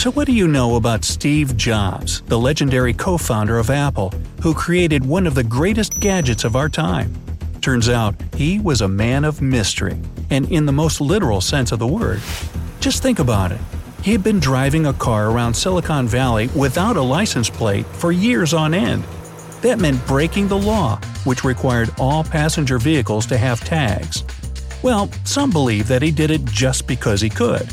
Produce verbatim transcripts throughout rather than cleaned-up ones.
So what do you know about Steve Jobs, the legendary co-founder of Apple, who created one of the greatest gadgets of our time? Turns out, he was a man of mystery, and in the most literal sense of the word. Just think about it. He had been driving a car around Silicon Valley without a license plate for years on end. That meant breaking the law, which required all passenger vehicles to have tags. Well, some believe that he did it just because he could.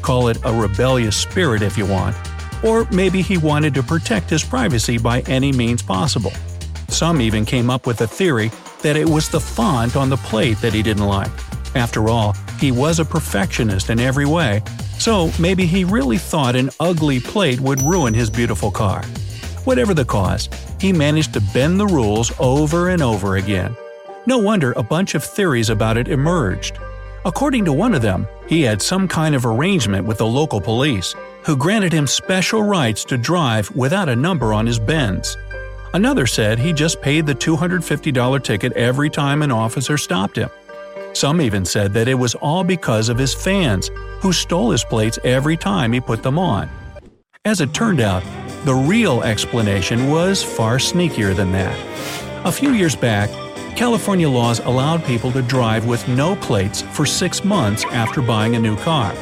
Call it a rebellious spirit if you want. Or maybe he wanted to protect his privacy by any means possible. Some even came up with a theory that it was the font on the plate that he didn't like. After all, he was a perfectionist in every way, so maybe he really thought an ugly plate would ruin his beautiful car. Whatever the cause, he managed to bend the rules over and over again. No wonder a bunch of theories about it emerged. According to one of them, he had some kind of arrangement with the local police, who granted him special rights to drive without a number on his Benz. Another said he just paid the two hundred fifty dollars ticket every time an officer stopped him. Some even said that it was all because of his fans, who stole his plates every time he put them on. As it turned out, the real explanation was far sneakier than that. A few years back, California laws allowed people to drive with no plates for six months after buying a new car.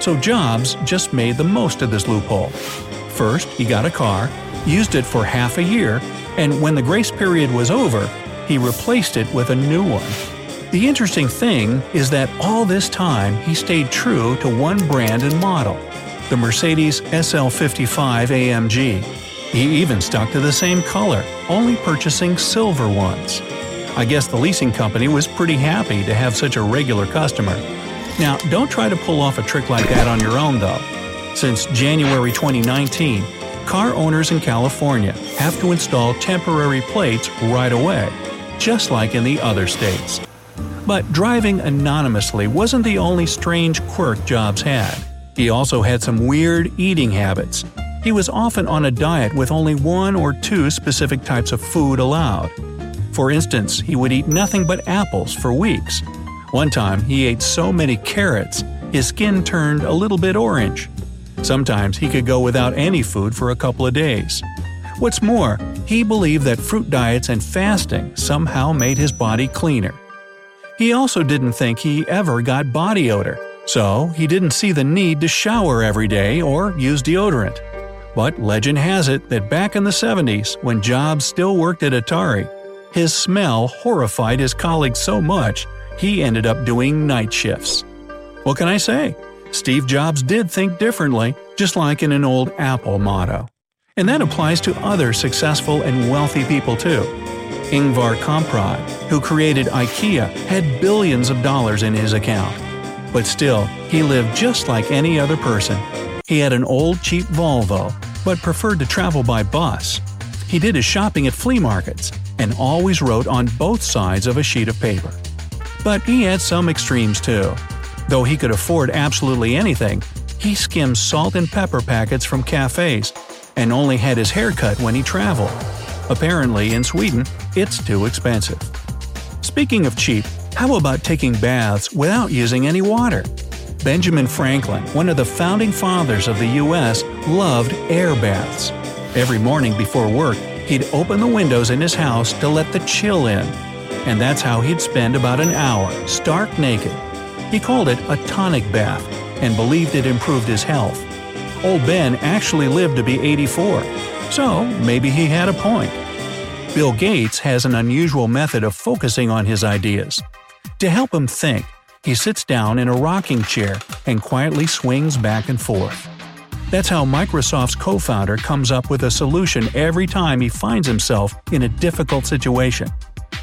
So Jobs just made the most of this loophole. First, he got a car, used it for half a year, and when the grace period was over, he replaced it with a new one. The interesting thing is that all this time he stayed true to one brand and model, the Mercedes S L fifty-five A M G. He even stuck to the same color, only purchasing silver ones. I guess the leasing company was pretty happy to have such a regular customer. Now, don't try to pull off a trick like that on your own, though. Since January twenty nineteen, car owners in California have to install temporary plates right away, just like in the other states. But driving anonymously wasn't the only strange quirk Jobs had. He also had some weird eating habits. He was often on a diet with only one or two specific types of food allowed. For instance, he would eat nothing but apples for weeks. One time, he ate so many carrots, his skin turned a little bit orange. Sometimes he could go without any food for a couple of days. What's more, he believed that fruit diets and fasting somehow made his body cleaner. He also didn't think he ever got body odor, so he didn't see the need to shower every day or use deodorant. But legend has it that back in the seventies, when Jobs still worked at Atari, his smell horrified his colleagues so much, he ended up doing night shifts. What can I say? Steve Jobs did think differently, just like in an old Apple motto. And that applies to other successful and wealthy people too. Ingvar Kamprad, who created IKEA, had billions of dollars in his account. But still, he lived just like any other person. He had an old cheap Volvo, but preferred to travel by bus. He did his shopping at flea markets, and always wrote on both sides of a sheet of paper. But he had some extremes too. Though he could afford absolutely anything, he skimmed salt and pepper packets from cafes, and only had his hair cut when he traveled. Apparently, in Sweden, it's too expensive. Speaking of cheap, how about taking baths without using any water? Benjamin Franklin, one of the founding fathers of the U S, loved air baths. Every morning before work, he'd open the windows in his house to let the chill in. And that's how he'd spend about an hour, stark naked. He called it a tonic bath and believed it improved his health. Old Ben actually lived to be eighty-four. So, maybe he had a point. Bill Gates has an unusual method of focusing on his ideas. To help him think, he sits down in a rocking chair and quietly swings back and forth. That's how Microsoft's co-founder comes up with a solution every time he finds himself in a difficult situation.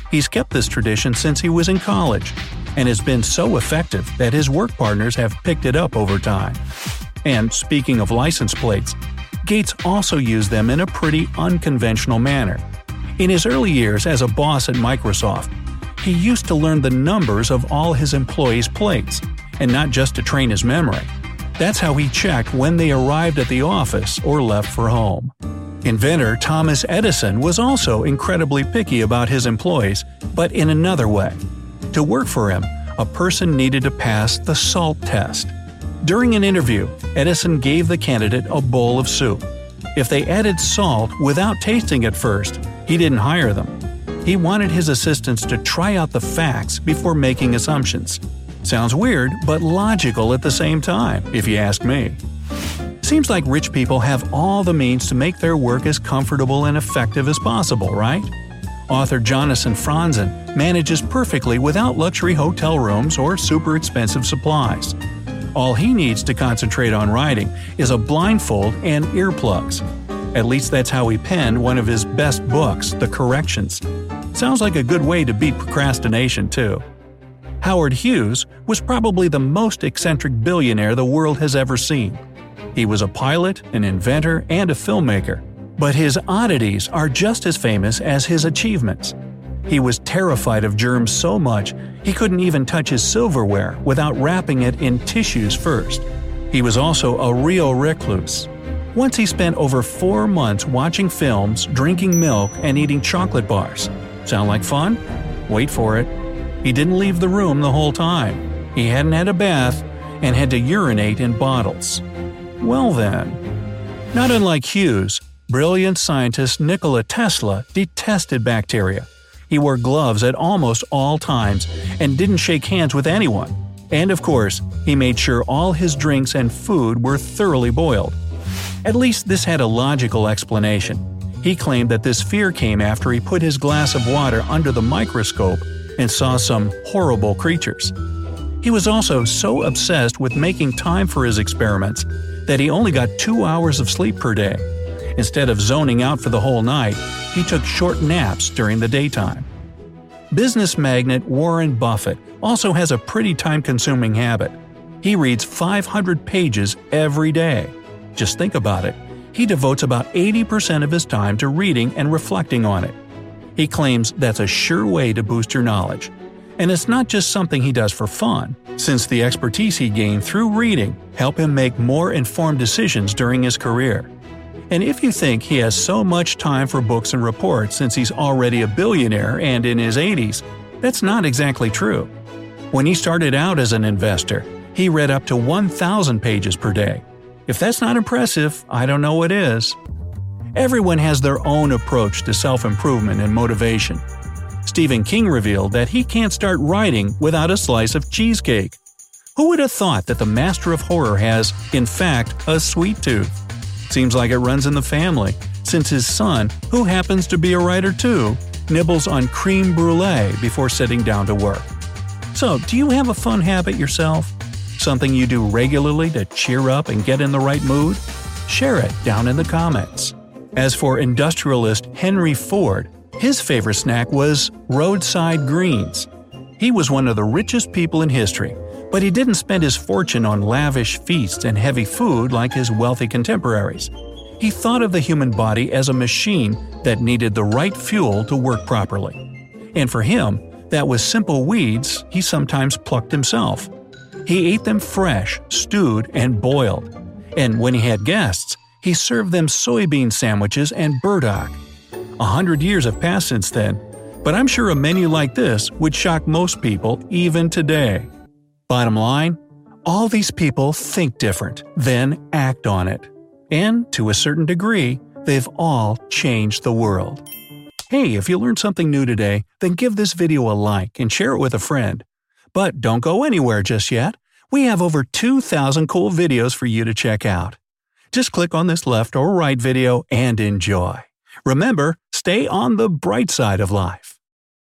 He's kept this tradition since he was in college, and has been so effective that his work partners have picked it up over time. And speaking of license plates, Gates also used them in a pretty unconventional manner. In his early years as a boss at Microsoft, he used to learn the numbers of all his employees' plates, and not just to train his memory. That's how he checked when they arrived at the office or left for home. Inventor Thomas Edison was also incredibly picky about his employees, but in another way. To work for him, a person needed to pass the salt test. During an interview, Edison gave the candidate a bowl of soup. If they added salt without tasting it first, he didn't hire them. He wanted his assistants to try out the facts before making assumptions. Sounds weird, but logical at the same time, if you ask me. Seems like rich people have all the means to make their work as comfortable and effective as possible, right? Author Jonathan Franzen manages perfectly without luxury hotel rooms or super expensive supplies. All he needs to concentrate on writing is a blindfold and earplugs. At least that's how he penned one of his best books, The Corrections. Sounds like a good way to beat procrastination, too. Howard Hughes was probably the most eccentric billionaire the world has ever seen. He was a pilot, an inventor, and a filmmaker. But his oddities are just as famous as his achievements. He was terrified of germs so much, he couldn't even touch his silverware without wrapping it in tissues first. He was also a real recluse. Once he spent over four months watching films, drinking milk, and eating chocolate bars. Sound like fun? Wait for it. He didn't leave the room the whole time. He hadn't had a bath and had to urinate in bottles. Well then. Not unlike Hughes, brilliant scientist Nikola Tesla detested bacteria. He wore gloves at almost all times and didn't shake hands with anyone. And of course, he made sure all his drinks and food were thoroughly boiled. At least this had a logical explanation. He claimed that this fear came after he put his glass of water under the microscope and saw some horrible creatures. He was also so obsessed with making time for his experiments that he only got two hours of sleep per day. Instead of zoning out for the whole night, he took short naps during the daytime. Business magnate Warren Buffett also has a pretty time-consuming habit. He reads five hundred pages every day. Just think about it. He devotes about eighty percent of his time to reading and reflecting on it. He claims that's a sure way to boost your knowledge. And it's not just something he does for fun, since the expertise he gained through reading helped him make more informed decisions during his career. And if you think he has so much time for books and reports since he's already a billionaire and in his eighties, that's not exactly true. When he started out as an investor, he read up to one thousand pages per day. If that's not impressive, I don't know what is. Everyone has their own approach to self-improvement and motivation. Stephen King revealed that he can't start writing without a slice of cheesecake. Who would have thought that the master of horror has, in fact, a sweet tooth? Seems like it runs in the family, since his son, who happens to be a writer too, nibbles on crème brûlée before sitting down to work. So, do you have a fun habit yourself? Something you do regularly to cheer up and get in the right mood? Share it down in the comments. As for industrialist Henry Ford, his favorite snack was roadside greens. He was one of the richest people in history, but he didn't spend his fortune on lavish feasts and heavy food like his wealthy contemporaries. He thought of the human body as a machine that needed the right fuel to work properly. And for him, that was simple weeds he sometimes plucked himself. He ate them fresh, stewed, and boiled. And when he had guests, he served them soybean sandwiches and burdock. A hundred years have passed since then, but I'm sure a menu like this would shock most people even today. Bottom line, all these people think different, then act on it. And, to a certain degree, they've all changed the world. Hey, if you learned something new today, then give this video a like and share it with a friend. But don't go anywhere just yet. We have over two thousand cool videos for you to check out. Just click on this left or right video and enjoy. Remember, stay on the bright side of life.